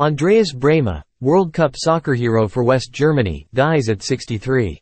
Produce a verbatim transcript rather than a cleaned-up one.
Andreas Brehme, World Cup soccer hero for West Germany, dies at sixty-three.